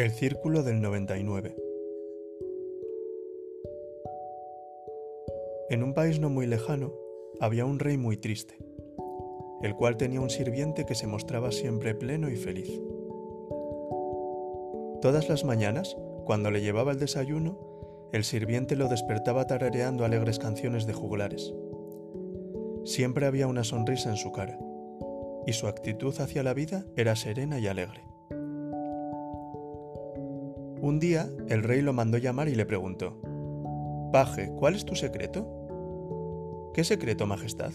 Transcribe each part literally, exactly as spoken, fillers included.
El Círculo del noventa y nueve. En un país no muy lejano había un rey muy triste, el cual tenía un sirviente que se mostraba siempre pleno y feliz. Todas las mañanas, cuando le llevaba el desayuno, el sirviente lo despertaba tarareando alegres canciones de juglares. Siempre había una sonrisa en su cara, y su actitud hacia la vida era serena y alegre. Un día, el rey lo mandó llamar y le preguntó: «Paje, ¿cuál es tu secreto?» «¿Qué secreto, majestad?»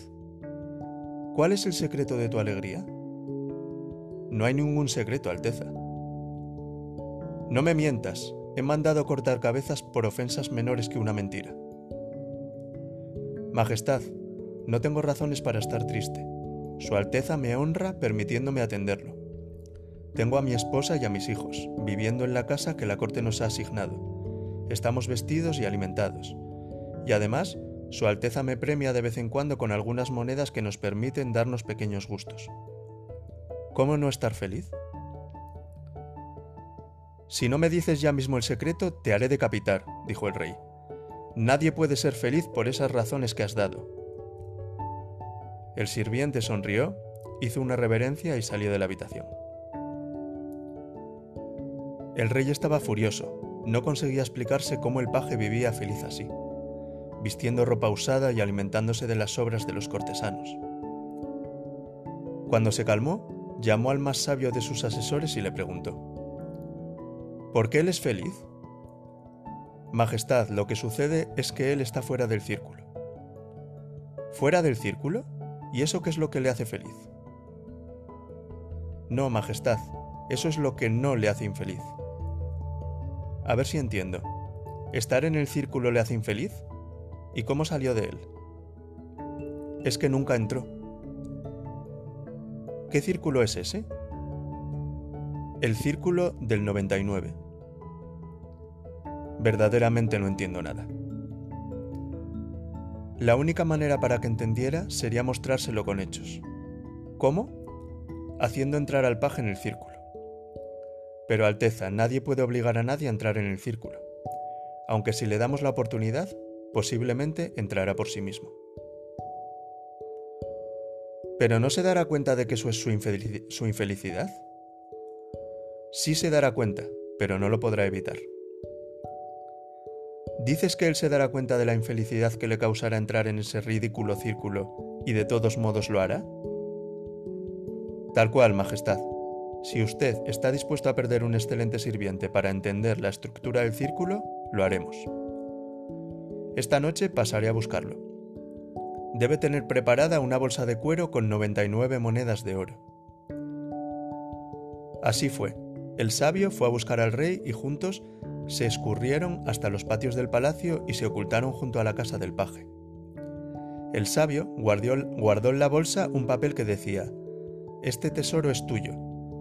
«¿Cuál es el secreto de tu alegría?» «No hay ningún secreto, alteza». «No me mientas, he mandado cortar cabezas por ofensas menores que una mentira». «Majestad, no tengo razones para estar triste. Su alteza me honra permitiéndome atenderlo. Tengo a mi esposa y a mis hijos, viviendo en la casa que la corte nos ha asignado. Estamos vestidos y alimentados. Y además, Su Alteza me premia de vez en cuando con algunas monedas que nos permiten darnos pequeños gustos. ¿Cómo no estar feliz? Si no me dices ya mismo el secreto, te haré decapitar», dijo el rey. «Nadie puede ser feliz por esas razones que has dado». El sirviente sonrió, hizo una reverencia y salió de la habitación. El rey estaba furioso, no conseguía explicarse cómo el paje vivía feliz así, vistiendo ropa usada y alimentándose de las sobras de los cortesanos. Cuando se calmó, llamó al más sabio de sus asesores y le preguntó: «¿Por qué él es feliz?» «Majestad, lo que sucede es que él está fuera del círculo». «¿Fuera del círculo? ¿Y eso qué es lo que le hace feliz?» «No, majestad, eso es lo que no le hace infeliz». «A ver si entiendo. ¿Estar en el círculo le hace infeliz? ¿Y cómo salió de él?» «Es que nunca entró». «¿Qué círculo es ese?» «El círculo del noventa y nueve. Verdaderamente no entiendo nada. La única manera para que entendiera sería mostrárselo con hechos. ¿Cómo? Haciendo entrar al paje en el círculo. Pero, Alteza, nadie puede obligar a nadie a entrar en el círculo. Aunque si le damos la oportunidad, posiblemente entrará por sí mismo». «¿Pero no se dará cuenta de que eso es su infelici- su infelicidad?» «Sí se dará cuenta, pero no lo podrá evitar». «¿Dices que él se dará cuenta de la infelicidad que le causará entrar en ese ridículo círculo y de todos modos lo hará?» «Tal cual, majestad. Si usted está dispuesto a perder un excelente sirviente para entender la estructura del círculo, lo haremos. Esta noche pasaré a buscarlo. Debe tener preparada una bolsa de cuero con noventa y nueve monedas de oro». Así fue. El sabio fue a buscar al rey y juntos se escurrieron hasta los patios del palacio y se ocultaron junto a la casa del paje. El sabio guardó en la bolsa un papel que decía: «Este tesoro es tuyo.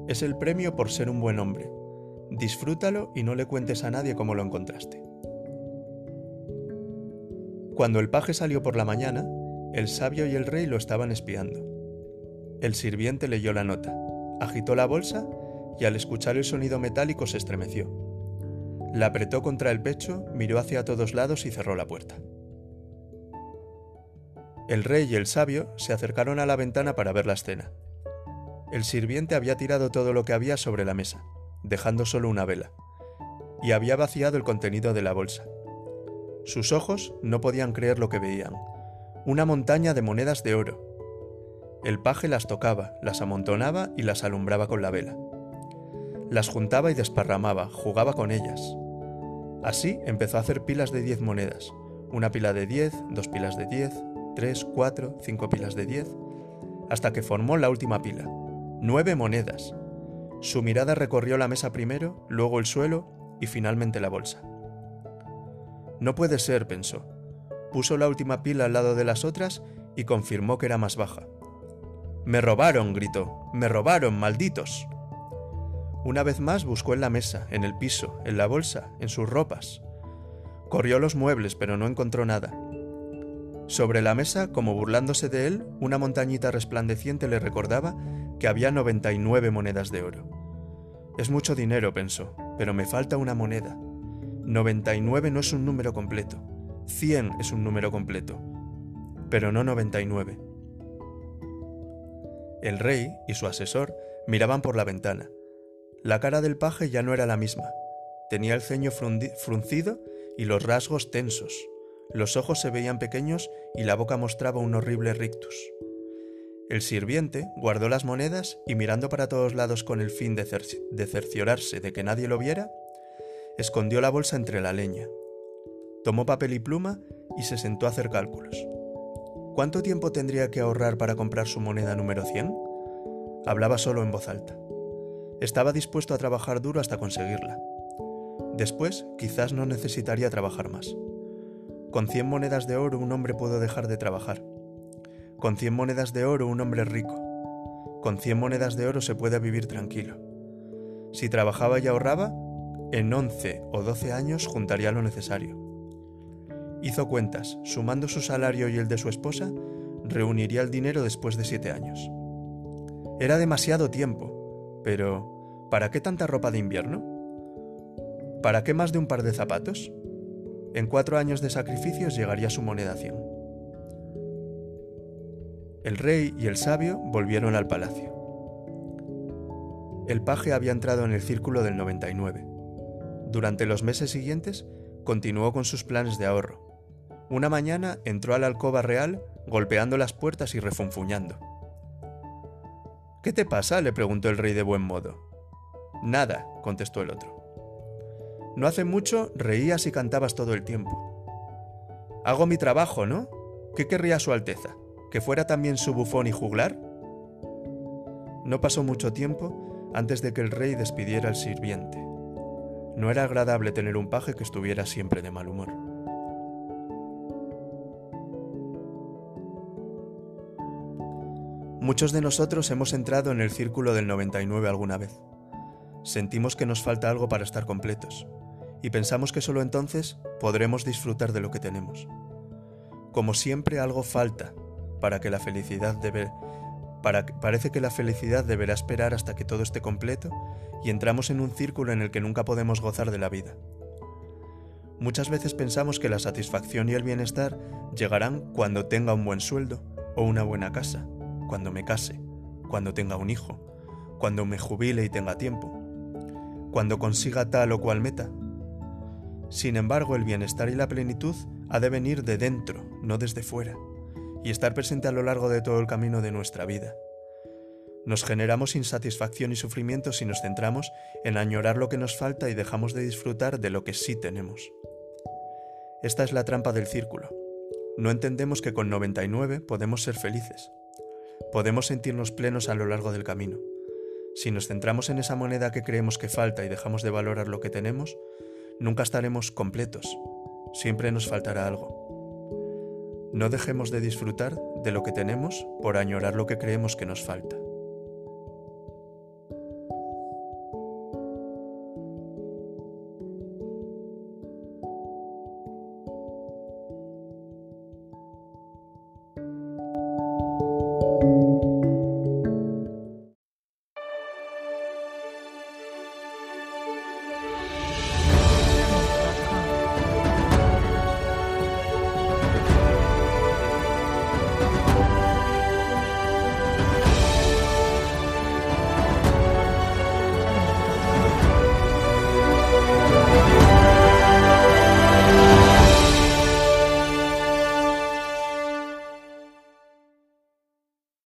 Es el premio por ser un buen hombre. Disfrútalo y no le cuentes a nadie cómo lo encontraste». Cuando el paje salió por la mañana, el sabio y el rey lo estaban espiando. El sirviente leyó la nota, agitó la bolsa y al escuchar el sonido metálico se estremeció. La apretó contra el pecho, miró hacia todos lados y cerró la puerta. El rey y el sabio se acercaron a la ventana para ver la escena. El sirviente había tirado todo lo que había sobre la mesa, dejando solo una vela, y había vaciado el contenido de la bolsa. Sus ojos no podían creer lo que veían: una montaña de monedas de oro. El paje las tocaba, las amontonaba y las alumbraba con la vela. Las juntaba y desparramaba, jugaba con ellas. Así empezó a hacer pilas de diez monedas, una pila de diez, dos pilas de diez, tres, cuatro, cinco pilas de diez, hasta que formó la última pila: nueve monedas. Su mirada recorrió la mesa primero, luego el suelo y finalmente la bolsa. «No puede ser», pensó. Puso la última pila al lado de las otras y confirmó que era más baja. «¡Me robaron!», gritó. «¡Me robaron, malditos!». Una vez más buscó en la mesa, en el piso, en la bolsa, en sus ropas. Corrió los muebles, pero no encontró nada. Sobre la mesa, como burlándose de él, una montañita resplandeciente le recordaba que había noventa y nueve monedas de oro. «Es mucho dinero», pensó. pero me falta una moneda. noventa y nueve no es un número completo. cien es un número completo, pero no noventa y nueve. El rey y su asesor miraban por la ventana. La cara del paje ya no era la misma. Tenía el ceño fruncido y los rasgos tensos. Los ojos se veían pequeños y la boca mostraba un horrible rictus. El sirviente guardó las monedas y, mirando para todos lados con el fin de, cerci- de cerciorarse de que nadie lo viera, escondió la bolsa entre la leña. Tomó papel y pluma y se sentó a hacer cálculos. ¿Cuánto tiempo tendría que ahorrar para comprar su moneda número cien? Hablaba solo en voz alta. Estaba dispuesto a trabajar duro hasta conseguirla. Después, quizás no necesitaría trabajar más. Con cien monedas de oro un hombre pudo dejar de trabajar. Con cien monedas de oro un hombre rico. Con cien monedas de oro se puede vivir tranquilo. Si trabajaba y ahorraba, en once o doce años juntaría lo necesario. Hizo cuentas, sumando su salario y el de su esposa, reuniría el dinero después de siete años. Era demasiado tiempo, pero ¿para qué tanta ropa de invierno? ¿Para qué más de un par de zapatos? En cuatro años de sacrificios llegaría su moneda cien. El rey y el sabio volvieron al palacio. El paje había entrado en el círculo del noventa y nueve. Durante los meses siguientes, continuó con sus planes de ahorro. Una mañana entró a la alcoba real, golpeando las puertas y refunfuñando. —¿Qué te pasa? —le preguntó el rey de buen modo. —Nada —contestó el otro—. No hace mucho reías y cantabas todo el tiempo. —Hago mi trabajo, ¿no? ¿Qué querría su alteza? ¿Que fuera también su bufón y juglar? No pasó mucho tiempo antes de que el rey despidiera al sirviente. No era agradable tener un paje que estuviera siempre de mal humor. Muchos de nosotros hemos entrado en el círculo del noventa y nueve alguna vez. Sentimos que nos falta algo para estar completos, y pensamos que solo entonces podremos disfrutar de lo que tenemos. Como siempre, algo falta para que la felicidad debe, para, parece que la felicidad deberá esperar hasta que todo esté completo y entramos en un círculo en el que nunca podemos gozar de la vida. Muchas veces pensamos que la satisfacción y el bienestar llegarán cuando tenga un buen sueldo o una buena casa, cuando me case, cuando tenga un hijo, cuando me jubile y tenga tiempo, cuando consiga tal o cual meta. Sin embargo, el bienestar y la plenitud ha de venir de dentro, no desde fuera, y estar presente a lo largo de todo el camino de nuestra vida. Nos generamos insatisfacción y sufrimiento si nos centramos en añorar lo que nos falta y dejamos de disfrutar de lo que sí tenemos. Esta es la trampa del círculo. No entendemos que con noventa y nueve podemos ser felices. Podemos sentirnos plenos a lo largo del camino. Si nos centramos en esa moneda que creemos que falta y dejamos de valorar lo que tenemos, nunca estaremos completos. Siempre nos faltará algo. No dejemos de disfrutar de lo que tenemos por añorar lo que creemos que nos falta.